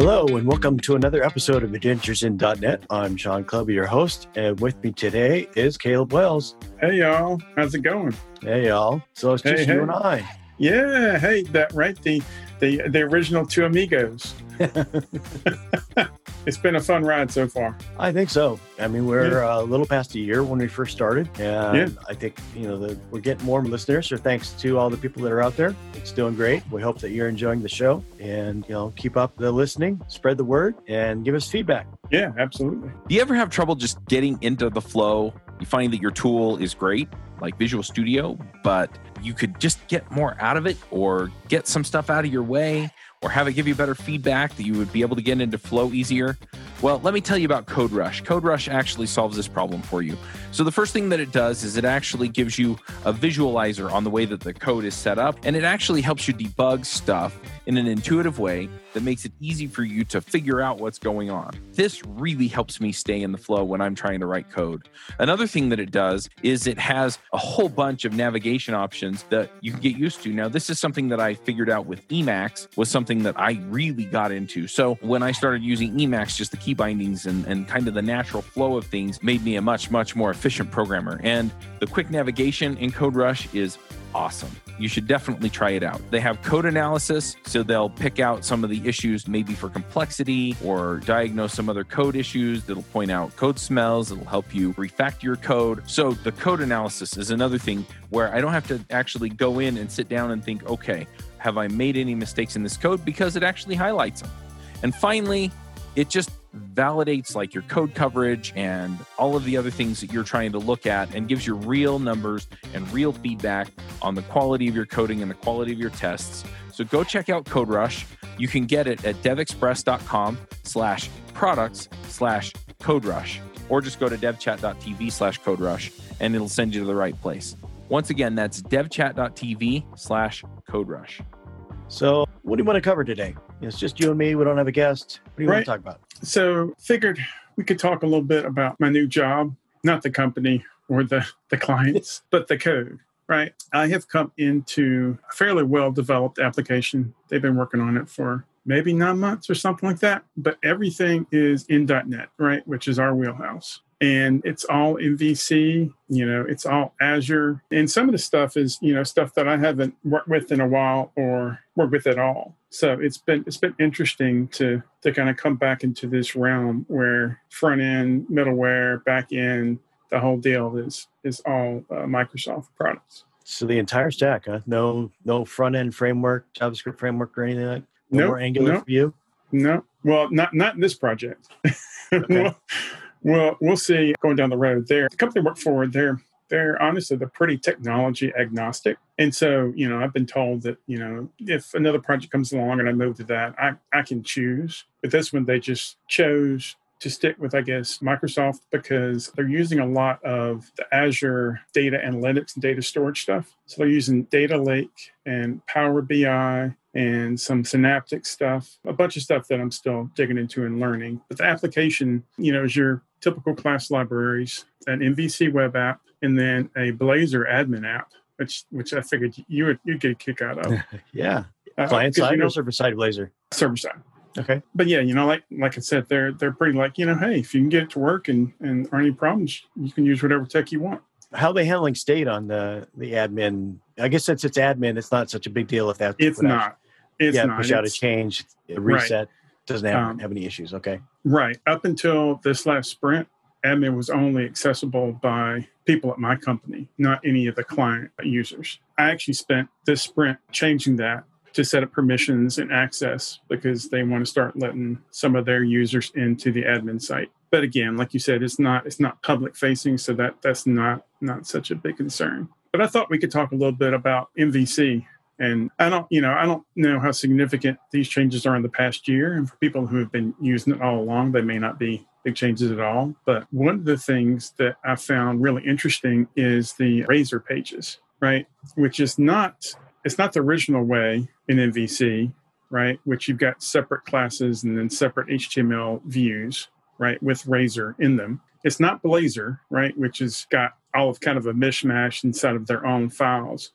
Hello, and welcome to another episode of AdventuresIn.Net. I'm Shawn Clabough, your host, and with me today is Caleb Wells. Hey, y'all. How's it going? Hey, y'all. So it's just you and I. Yeah. Hey, that right. The original two amigos. It's been a fun ride so far. I think so. I mean, we're a little past a year when we first started. And I think, we're getting more listeners. So thanks to all the people that are out there. It's doing great. We hope that you're enjoying the show and, keep up the listening, spread the word and give us feedback. Yeah, absolutely. Do you ever have trouble just getting into the flow? You find that your tool is great, like Visual Studio, but you could just get more out of it or get some stuff out of your way or have it give you better feedback that you would be able to get into flow easier? Well, let me tell you about CodeRush. CodeRush actually solves this problem for you. So the first thing that it does is it actually gives you a visualizer on the way that the code is set up, and it actually helps you debug stuff in an intuitive way that makes it easy for you to figure out what's going on. This really helps me stay in the flow when I'm trying to write code. Another thing that it does is it has a whole bunch of navigation options that you can get used to. Now, this is something that I figured out with Emacs, was something that I really got into. So when I started using Emacs, just the key bindings and kind of the natural flow of things made me a much, much more efficient programmer. And the quick navigation in CodeRush is awesome. You should definitely try it out. They have code analysis, so they'll pick out some of the issues maybe for complexity or diagnose some other code issues. That'll point out code smells. It'll help you refactor your code. So the code analysis is another thing where I don't have to actually go in and sit down and think, okay, have I made any mistakes in this code? Because it actually highlights them. And finally, it just validates like your code coverage and all of the other things that you're trying to look at and gives you real numbers and real feedback on the quality of your coding and the quality of your tests. So go check out CodeRush. You can get it at devexpress.com/products/CodeRush, or just go to devchat.tv/CodeRush and it'll send you to the right place. Once again, that's devchat.tv/CodeRush. So what do you want to cover today? It's just you and me. We don't have a guest. What do you want to talk about? So figured we could talk a little bit about my new job, not the company or the clients, but the code, right? I have come into a fairly well-developed application. They've been working on it for maybe 9 months or something like that, but everything is in .NET, right, which is our wheelhouse. And it's all MVC, it's all Azure. And some of the stuff is, stuff that I haven't worked with in a while or worked with at all. So it's been interesting to kind of come back into this realm where front end, middleware, back end, the whole deal is all Microsoft products. So the entire stack, huh? No front end framework, JavaScript framework or anything like that? No more Angular for you? No. Well, not in this project. Okay. Well, we'll see going down the road there. The company I work for, they're honestly, they're pretty technology agnostic. And so, I've been told that, if another project comes along and I move to that, I can choose. But this one, they just chose to stick with, I guess, Microsoft because they're using a lot of the Azure data analytics and data storage stuff. So they're using Data Lake and Power BI and some Synaptic stuff, a bunch of stuff that I'm still digging into and learning. But the application, is your typical class libraries, an MVC web app, and then a Blazor admin app, which I figured you'd get a kick out of. Yeah. Client side or server side Blazor? Server side. Okay. But yeah, like I said, they're pretty like, hey, if you can get it to work and are any problems, you can use whatever tech you want. How are they handling state on the admin? I guess since it's admin, it's not such a big deal if that's it's not. It's not. Push out a change, a reset. Right. Doesn't have any issues. Okay. Right. Up until this last sprint, admin was only accessible by people at my company, not any of the client users. I actually spent this sprint changing that to set up permissions and access because they want to start letting some of their users into the admin site. But again, like you said, it's not public facing, so that's not such a big concern. But I thought we could talk a little bit about MVC. And I don't know how significant these changes are in the past year. And for people who have been using it all along, they may not be big changes at all. But one of the things that I found really interesting is the Razor pages, right? Which is not the original way in MVC, right? Which you've got separate classes and then separate HTML views, right? With Razor in them. It's not Blazor, right? Which has got all of kind of a mishmash inside of their own files.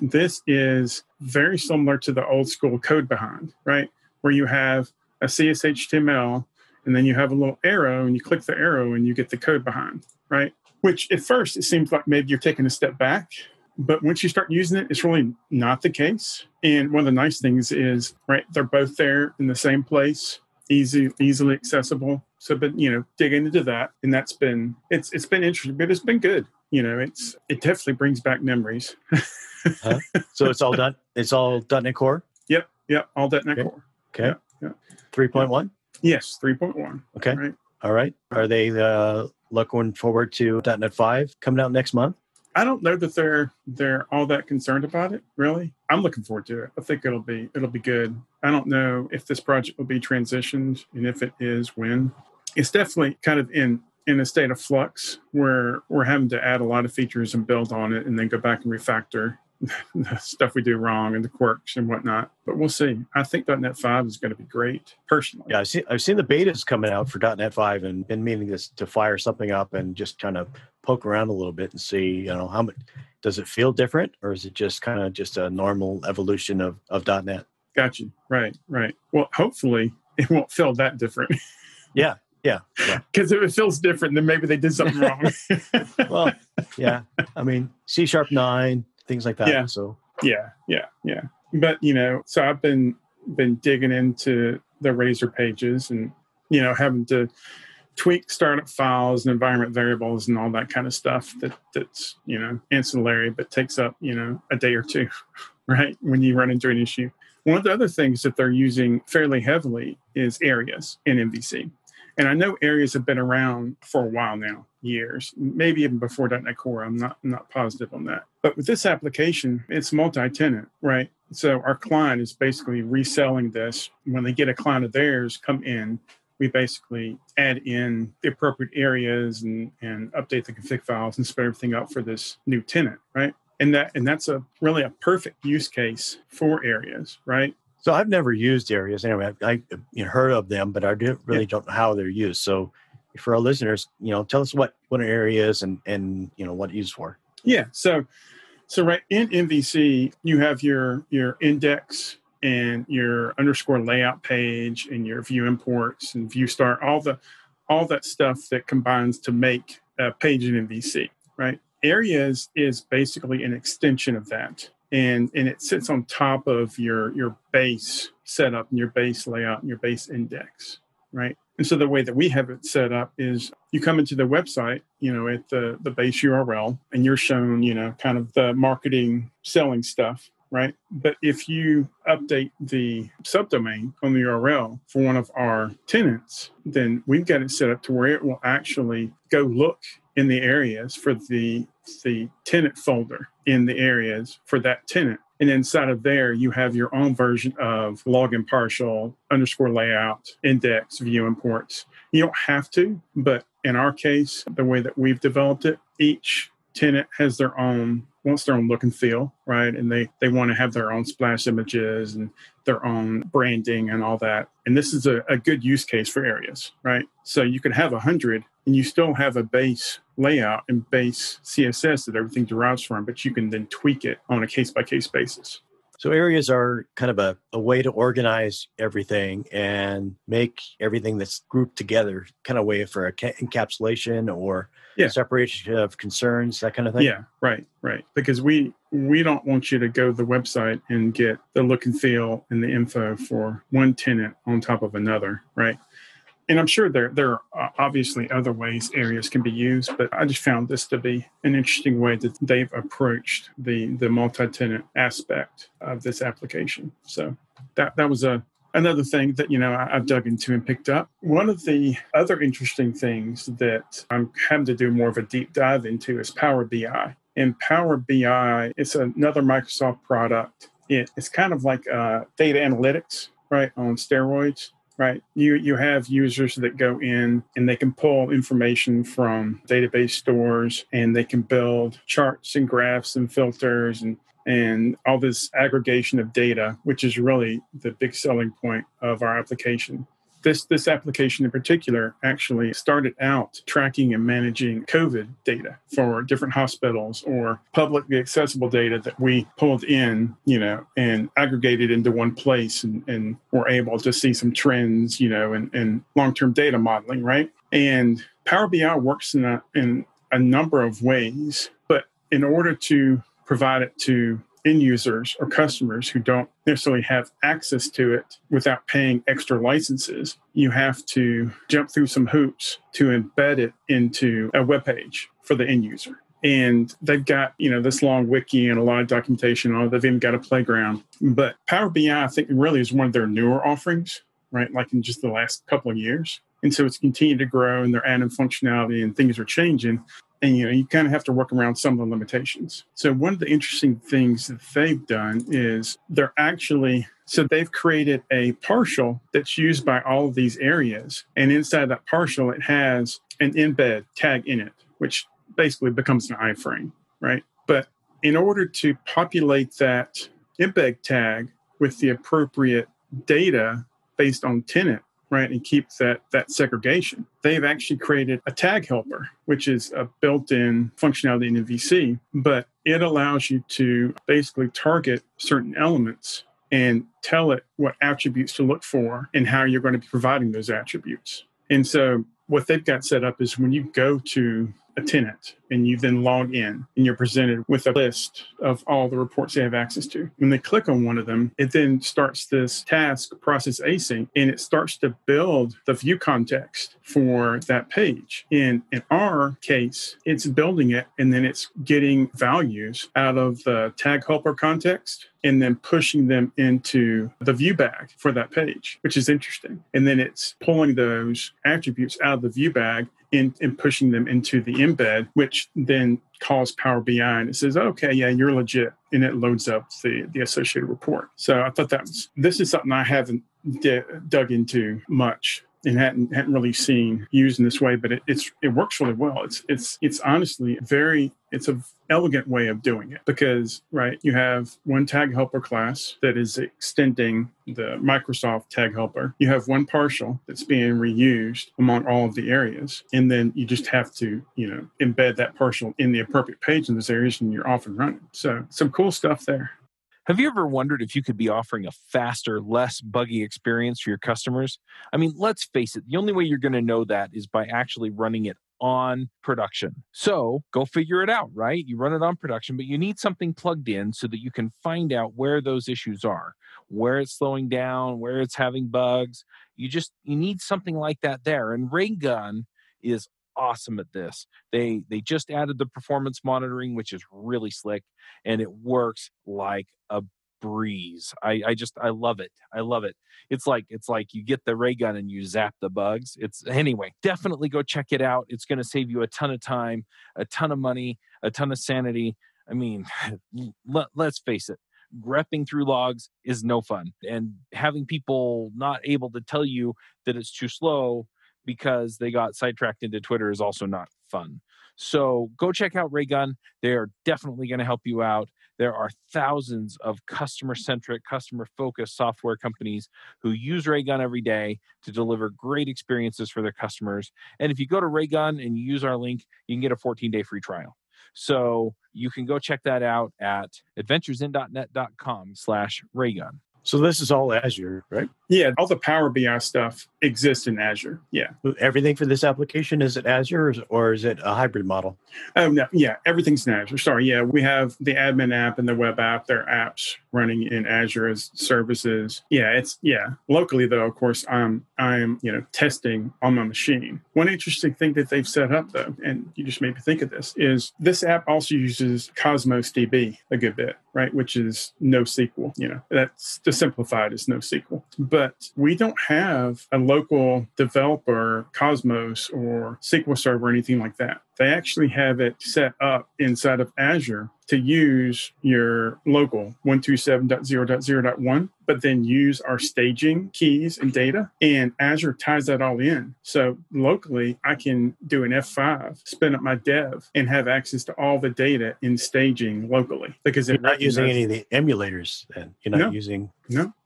This is very similar to the old school code behind, right? Where you have a CSHTML, and then you have a little arrow, and you click the arrow, and you get the code behind, right? Which at first, it seems like maybe you're taking a step back. But once you start using it, it's really not the case. And one of the nice things is, right, they're both there in the same place, easily accessible. So I've been, digging into that. And that's been, it's been interesting, but it's been good. It definitely brings back memories. Huh? So it's all done. It's all .NET Core? Yep. All .NET Core. Okay. Yep. 3.1? Yes, 3.1. Okay. All right. Are they looking forward to .NET 5 coming out next month? I don't know that they're all that concerned about it, really. I'm looking forward to it. I think it'll be good. I don't know if this project will be transitioned, and if it is, when. It's definitely kind of in a state of flux where we're having to add a lot of features and build on it, and then go back and refactor the stuff we do wrong and the quirks and whatnot. But we'll see. I think .NET 5 is going to be great, personally. Yeah, I've seen the betas coming out for .NET 5 and been meaning to fire something up and just kind of poke around a little bit and see, how much does it feel different, or is it just kind of just a normal evolution of .NET? Gotcha. Right. Well, hopefully it won't feel that different. Yeah. Because if it feels different, then maybe they did something wrong. Well, yeah. I mean, C Sharp 9, things like that. Yeah. So yeah. But so I've been digging into the Razor pages and having to tweak startup files and environment variables and all that kind of stuff that's ancillary but takes up a day or two, right, when you run into an issue. One of the other things that they're using fairly heavily is areas in MVC. And I know areas have been around for a while now, years, maybe even before .NET Core. I'm not positive on that. But with this application, it's multi-tenant, right? So our client is basically reselling this. When they get a client of theirs come in, we basically add in the appropriate areas and update the config files and spin everything up for this new tenant, right? And that's really a perfect use case for areas, right? So I've never used areas. Anyway, I heard of them, but I don't know how they're used. So for our listeners, tell us what an area is and what it's used for. Yeah. So right in MVC, you have your index and your underscore layout page and your view imports and view start, all that stuff that combines to make a page in MVC, right? Areas is basically an extension of that. And it sits on top of your base setup and your base layout and your base index, right? And so the way that we have it set up is you come into the website, at the base URL, and you're shown, kind of the marketing selling stuff, right? But if you update the subdomain on the URL for one of our tenants, then we've got it set up to where it will actually go look in the areas for the tenant folder in the areas for that tenant. And inside of there, you have your own version of login partial, underscore layout, index, view imports. You don't have to, but in our case, the way that we've developed it, each tenant has their own look and feel, right? And they want to have their own splash images and their own branding and all that. And this is a good use case for areas, right? So you could have 100 and you still have a base layout and base CSS that everything derives from, but you can then tweak it on a case-by-case basis. So areas are kind of a way to organize everything and make everything that's grouped together, kind of way for encapsulation or separation of concerns, that kind of thing. Yeah, right. Because we don't want you to go to the website and get the look and feel and the info for one tenant on top of another, right? And I'm sure there are obviously other ways areas can be used, but I just found this to be an interesting way that they've approached the multi-tenant aspect of this application. So that was another thing that, I've dug into and picked up. One of the other interesting things that I'm having to do more of a deep dive into is Power BI. And Power BI is another Microsoft product. It's kind of like data analytics, right, on steroids. Right. You have users that go in and they can pull information from database stores, and they can build charts and graphs and filters and all this aggregation of data, which is really the big selling point of our application. This application in particular actually started out tracking and managing COVID data for different hospitals or publicly accessible data that we pulled in, and aggregated into one place and were able to see some trends, and long-term data modeling, right? And Power BI works in a number of ways, but in order to provide it to end users or customers who don't necessarily have access to it without paying extra licenses, you have to jump through some hoops to embed it into a web page for the end user. And they've got, this long wiki and a lot of documentation on it. They've even got a playground. But Power BI, I think, really is one of their newer offerings, right? Like in just the last couple of years. And so it's continued to grow and they're adding functionality and things are changing. And, you kind of have to work around some of the limitations. So one of the interesting things that they've done is they've created a partial that's used by all of these areas. And inside that partial, it has an embed tag in it, which basically becomes an iframe, right? But in order to populate that embed tag with the appropriate data based on tenant, right, and keep that segregation, they've actually created a tag helper, which is a built-in functionality in MVC, but it allows you to basically target certain elements and tell it what attributes to look for and how you're going to be providing those attributes. And so what they've got set up is when you go to a tenant and you then log in and you're presented with a list of all the reports they have access to. When they click on one of them, it then starts this task process async and it starts to build the view context for that page. And in our case, it's building it and then it's getting values out of the tag helper context and then pushing them into the view bag for that page, which is interesting. And then it's pulling those attributes out of the view bag and pushing them into the embed, which then calls Power BI and it says, okay, yeah, you're legit. And it loads up the associated report. So I thought this is something I haven't dug into much and hadn't really seen used in this way, but it works really well. It's honestly it's a elegant way of doing it because, right, you have one tag helper class that is extending the Microsoft tag helper. You have one partial that's being reused among all of the areas. And then you just have to, embed that partial in the appropriate page in those areas and you're off and running. So some cool stuff there. Have you ever wondered if you could be offering a faster, less buggy experience for your customers? I mean, let's face it, the only way you're going to know that is by actually running it on production. So go figure it out, right? You run it on production, but you need something plugged in so that you can find out where those issues are, where it's slowing down, where it's having bugs. You need something like that there. And Raygun is awesome at this. They just added the performance monitoring, which is really slick, and it works like a breeze. I love it. I love it. It's like you get the Raygun and you zap the bugs. Anyway, definitely go check it out. It's going to save you a ton of time, a ton of money, a ton of sanity. I mean, let's face it. Grepping through logs is no fun. And having people not able to tell you that it's too slow because they got sidetracked into Twitter is also not fun. So go check out Raygun. They are definitely going to help you out. There are thousands of customer-centric, customer-focused software companies who use Raygun every day to deliver great experiences for their customers. And if you go to Raygun and you use our link, you can get a 14-day free trial. So you can go check that out at adventuresin.net.com/Raygun. So this is all Azure, right? Yeah, all the Power BI stuff exists in Azure, yeah. Everything for this application, is it Azure or is it a hybrid model? Oh, no, yeah, everything's in Azure. Sorry, yeah, we have the admin app and the web app, their apps running in Azure as services. Yeah, locally though, of course, I'm testing on my machine. One interesting thing that they've set up though, and you just made me think of this, is this app also uses Cosmos DB a good bit, right? Which is NoSQL, that's to simplify it as NoSQL. But we don't have a local developer, Cosmos, or SQL Server, or anything like that. They actually have it set up inside of Azure to use your local 127.0.0.1. but then use our staging keys and data. And Azure ties that all in. So locally, I can do an F5, spin up my dev, and have access to all the data in staging locally. Because you're not using any of the emulators then. You're not using...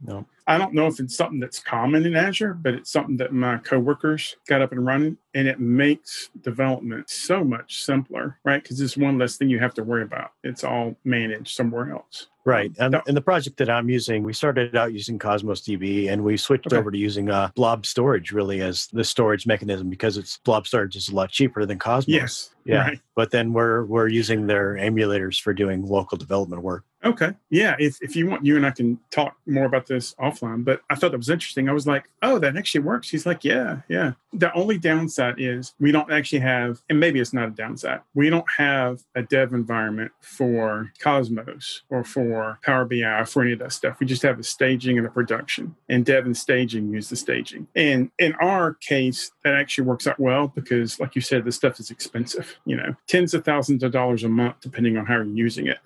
No. I don't know if it's something that's common in Azure, but it's something that my coworkers got up and running, and it makes development so much simpler, right? Because it's one less thing you have to worry about. It's all managed somewhere else. Right. And in the project that I'm using, we started out using Cosmos DB, and we switched over to using Blob Storage really as the storage mechanism, because it's Blob Storage is a lot cheaper than Cosmos. Yes. Yeah. Right. But then we're using their emulators for doing local development work. Okay. Yeah. If you want, you and I can talk more about this offline, but I thought that was interesting. I was like, oh, that actually works. He's like, yeah. The only downside is we don't actually have, and maybe it's not a downside, we don't have a dev environment for Cosmos or for Power BI or for any of that stuff. We just have a staging and a production, and dev and staging use the staging. And in our case, that actually works out well because, like you said, this stuff is expensive, tens of thousands of dollars a month, depending on how you're using it.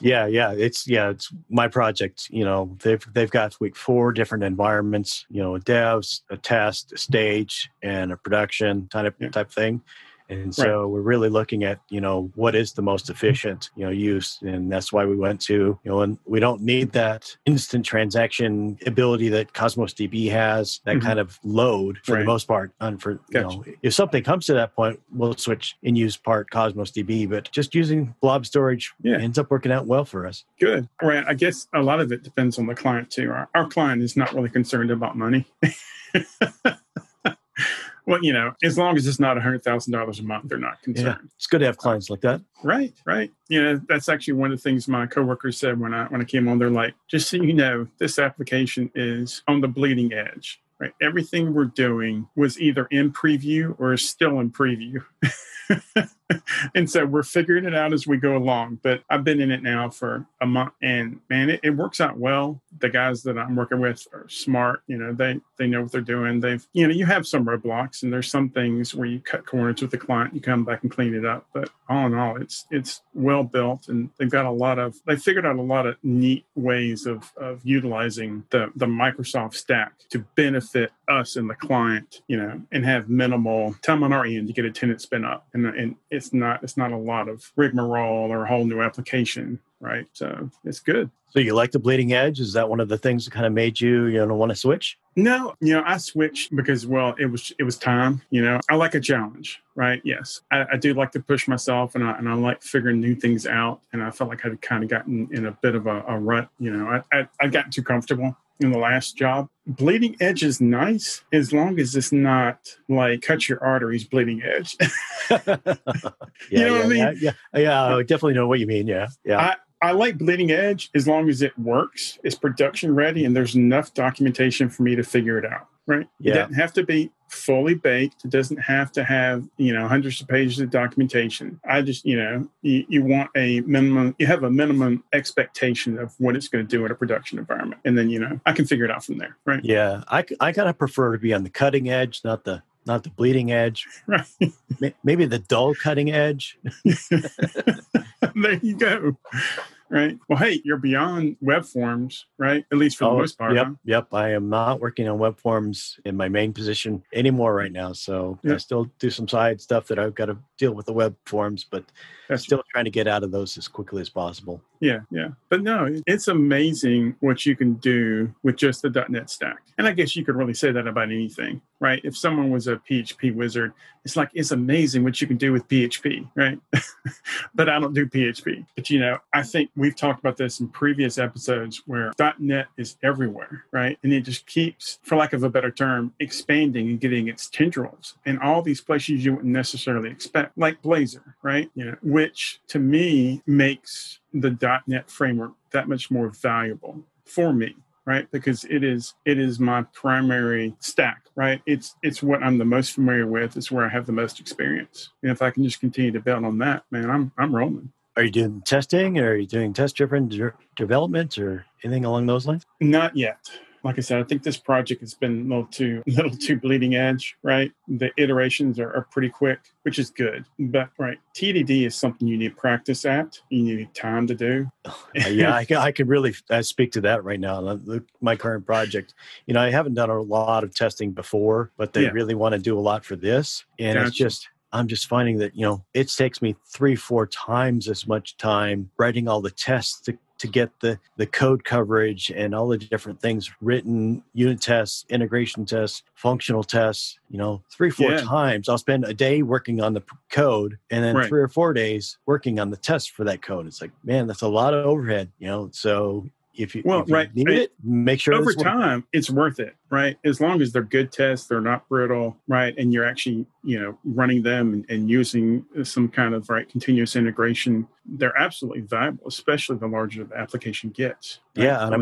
Yeah. It's my project. They've got four different environments, devs, a test, a stage, and a production type thing. And so we're really looking at, what is the most efficient, use. And that's why we went to, and we don't need that instant transaction ability that Cosmos DB has, that kind of load for the most part. If something comes to that point, we'll switch and use part Cosmos DB, but just using Blob Storage ends up working out well for us. Good. Right. I guess a lot of it depends on the client too. Our client is not really concerned about money. Well, as long as it's not $100,000 a month, they're not concerned. Yeah, it's good to have clients like that. Right. That's actually one of the things my coworkers said when I came on. They're like, just so you know, this application is on the bleeding edge. Right? Everything we're doing was either in preview or is still in preview. And so we're figuring it out as we go along. But I've been in it now for a month, and man, it works out well. The guys that I'm working with are smart. They know what they're doing. You have some roadblocks, and there's some things where you cut corners with the client. You come back and clean it up. But all in all, it's well built, and they figured out a lot of neat ways of utilizing the Microsoft stack to benefit us and the client. And have minimal time on our end to get a tenant spin up, and it's not a lot of rigmarole or a whole new application, right? So it's good. So you like the bleeding edge? Is that one of the things that kind of made you, want to switch? No, I switched because, well, it was time. I like a challenge, right? Yes, I do like to push myself, and I like figuring new things out. And I felt like I had kind of gotten in a bit of a rut. I got too comfortable in the last job. Bleeding edge is nice as long as it's not like cut your arteries bleeding edge. What I mean? Yeah, I definitely know what you mean. Yeah. I like bleeding edge as long as it works, it's production ready, and there's enough documentation for me to figure it out, right? Yeah. It doesn't have to be fully baked. It doesn't have to have, hundreds of pages of documentation. I just, you want a minimum, you have a minimum expectation of what it's going to do in a production environment. And then, I can figure it out from there, right? Yeah. I kind of prefer to be on the cutting edge, not the bleeding edge. Right. Maybe the dull cutting edge. There you go. Right. Well, hey, you're beyond web forms, right? At least for the most part. Yep. Huh? Yep. I am not working on web forms in my main position anymore right now. So I still do some side stuff that I've got to deal with the web forms, but still trying to get out of those as quickly as possible. Yeah. But no, it's amazing what you can do with just the .NET stack. And I guess you could really say that about anything, right? If someone was a PHP wizard, it's amazing what you can do with PHP, right? But I don't do PHP. But, I think we've talked about this in previous episodes where .NET is everywhere, right? And it just keeps, for lack of a better term, expanding and getting its tendrils in all these places you wouldn't necessarily expect, like Blazor, right? Which to me makes the .NET framework that much more valuable for me, right? Because it is my primary stack, right? It's what I'm the most familiar with. It's where I have the most experience. And if I can just continue to build on that, man, I'm rolling. Are you doing testing, or are you doing test-driven development or anything along those lines? Not yet. Like I said, I think this project has been a little too bleeding edge, right? The iterations are pretty quick, which is good. But, right, TDD is something you need practice at. You need time to do. Yeah, I could really speak to that right now. My current project, you know, I haven't done a lot of testing before, but they really want to do a lot for this. And It's just... I'm just finding that, you know, it takes me 3-4 times as much time writing all the tests to get the code coverage and all the different things written, unit tests, integration tests, functional tests, you know, 3-4 times. I'll spend a day working on the code and then 3 or 4 days working on the test for that code. It's like, man, that's a lot of overhead, you know, so... If you need it, make sure over time it's worth it, right? As long as they're good tests, they're not brittle, right? And you're actually, you know, running them and using some kind of continuous integration, they're absolutely valuable, especially the larger the application gets. Right? Yeah, and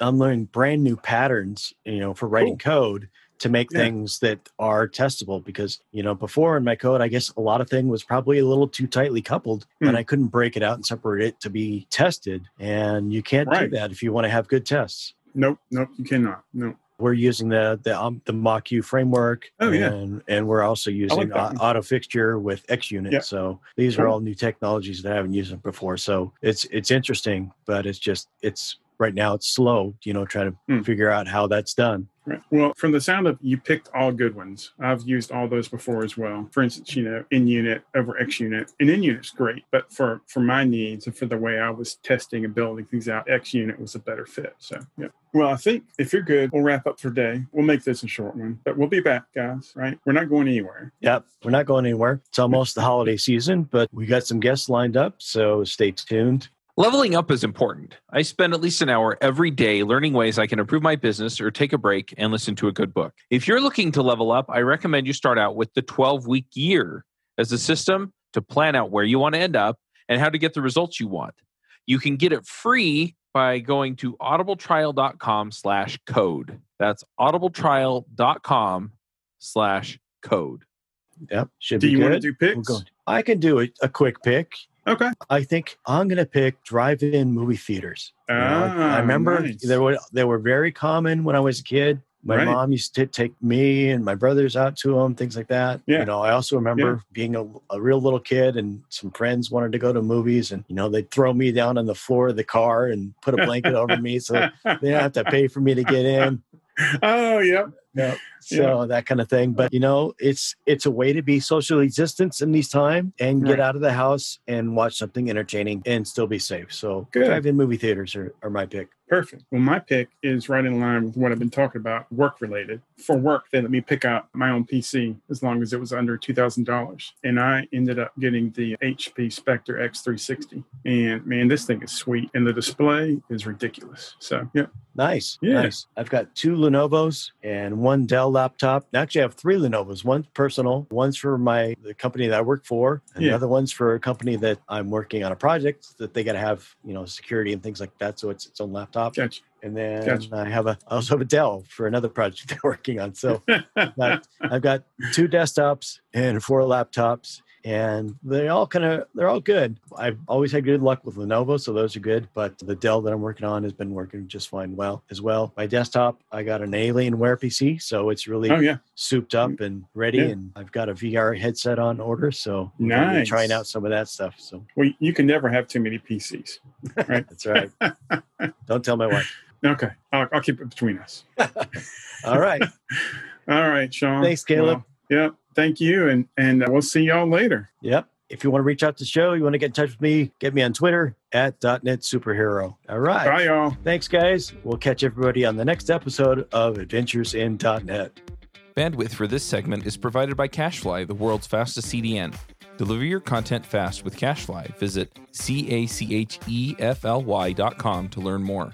I'm learning brand new patterns, you know, for writing code to make things that are testable, because, you know, before in my code, I guess a lot of thing was probably a little too tightly coupled and I couldn't break it out and separate it to be tested. And you can't do that if you want to have good tests. Nope, you cannot. Nope. We're using the Moq framework and we're also using auto fixture with XUnit. Yep. So these are all new technologies that I haven't used before. So it's interesting, but it's right now it's slow, you know, trying to figure out how that's done. Right. Well, from the sound of, you picked all good ones. I've used all those before as well. For instance, you know, NUnit over XUnit. And NUnit's great, but for my needs and for the way I was testing and building things out, XUnit was a better fit. So, yeah. Well, I think if you're good, we'll wrap up for today. We'll make this a short one, but we'll be back, guys, right? We're not going anywhere. Yep, we're not going anywhere. It's almost the holiday season, but we got some guests lined up, so stay tuned. Leveling up is important. I spend at least an hour every day learning ways I can improve my business or take a break and listen to a good book. If you're looking to level up, I recommend you start out with the 12-week year as a system to plan out where you want to end up and how to get the results you want. You can get it free by going to audibletrial.com/code. That's audibletrial.com/code. Yep. Want to do picks? I can do a quick pick. Okay. I think I'm going to pick drive-in movie theaters. Oh, I remember they were very common when I was a kid. My mom used to take me and my brothers out to them, things like that. Yeah. You know, I also remember being a real little kid and some friends wanted to go to movies and, you know, they'd throw me down on the floor of the car and put a blanket over me so they didn't have to pay for me to get in. Oh, yeah. No. So that kind of thing. But, you know, it's a way to be socially distanced in these times and get out of the house and watch something entertaining and still be safe. So drive-in movie theaters are my pick. Perfect. Well, my pick is right in line with what I've been talking about, work-related. For work, they let me pick out my own PC as long as it was under $2,000. And I ended up getting the HP Spectre x360. And, man, this thing is sweet. And the display is ridiculous. So, yeah. Nice. I've got 2 Lenovo's and 1 Dell laptop. Actually, I have 3 Lenovo's. One's personal, one's for the company that I work for, and the other one's for a company that I'm working on a project that they got to have, you know, security and things like that. So it's its own laptop. Gotcha. And then I also have a Dell for another project they're working on. So I've got 2 desktops and 4 laptops. And they're all good. I've always had good luck with Lenovo, so those are good. But the Dell that I'm working on has been working just fine as well. My desktop, I got an Alienware PC, so it's really souped up and ready. Yeah. And I've got a VR headset on order, so I'm really trying out some of that stuff. So you can never have too many PCs, right? That's right. Don't tell my wife. Okay, I'll keep it between us. All right, Shawn. Thanks, Caleb. Well, yep. Thank you, and we'll see y'all later. Yep. If you want to reach out to the show, you want to get in touch with me, get me on Twitter @.NET Superhero. All right. Bye, y'all. Thanks, guys. We'll catch everybody on the next episode of Adventures in .NET. Bandwidth for this segment is provided by CacheFly, the world's fastest CDN. Deliver your content fast with CacheFly. Visit CACHEFLY.com to learn more.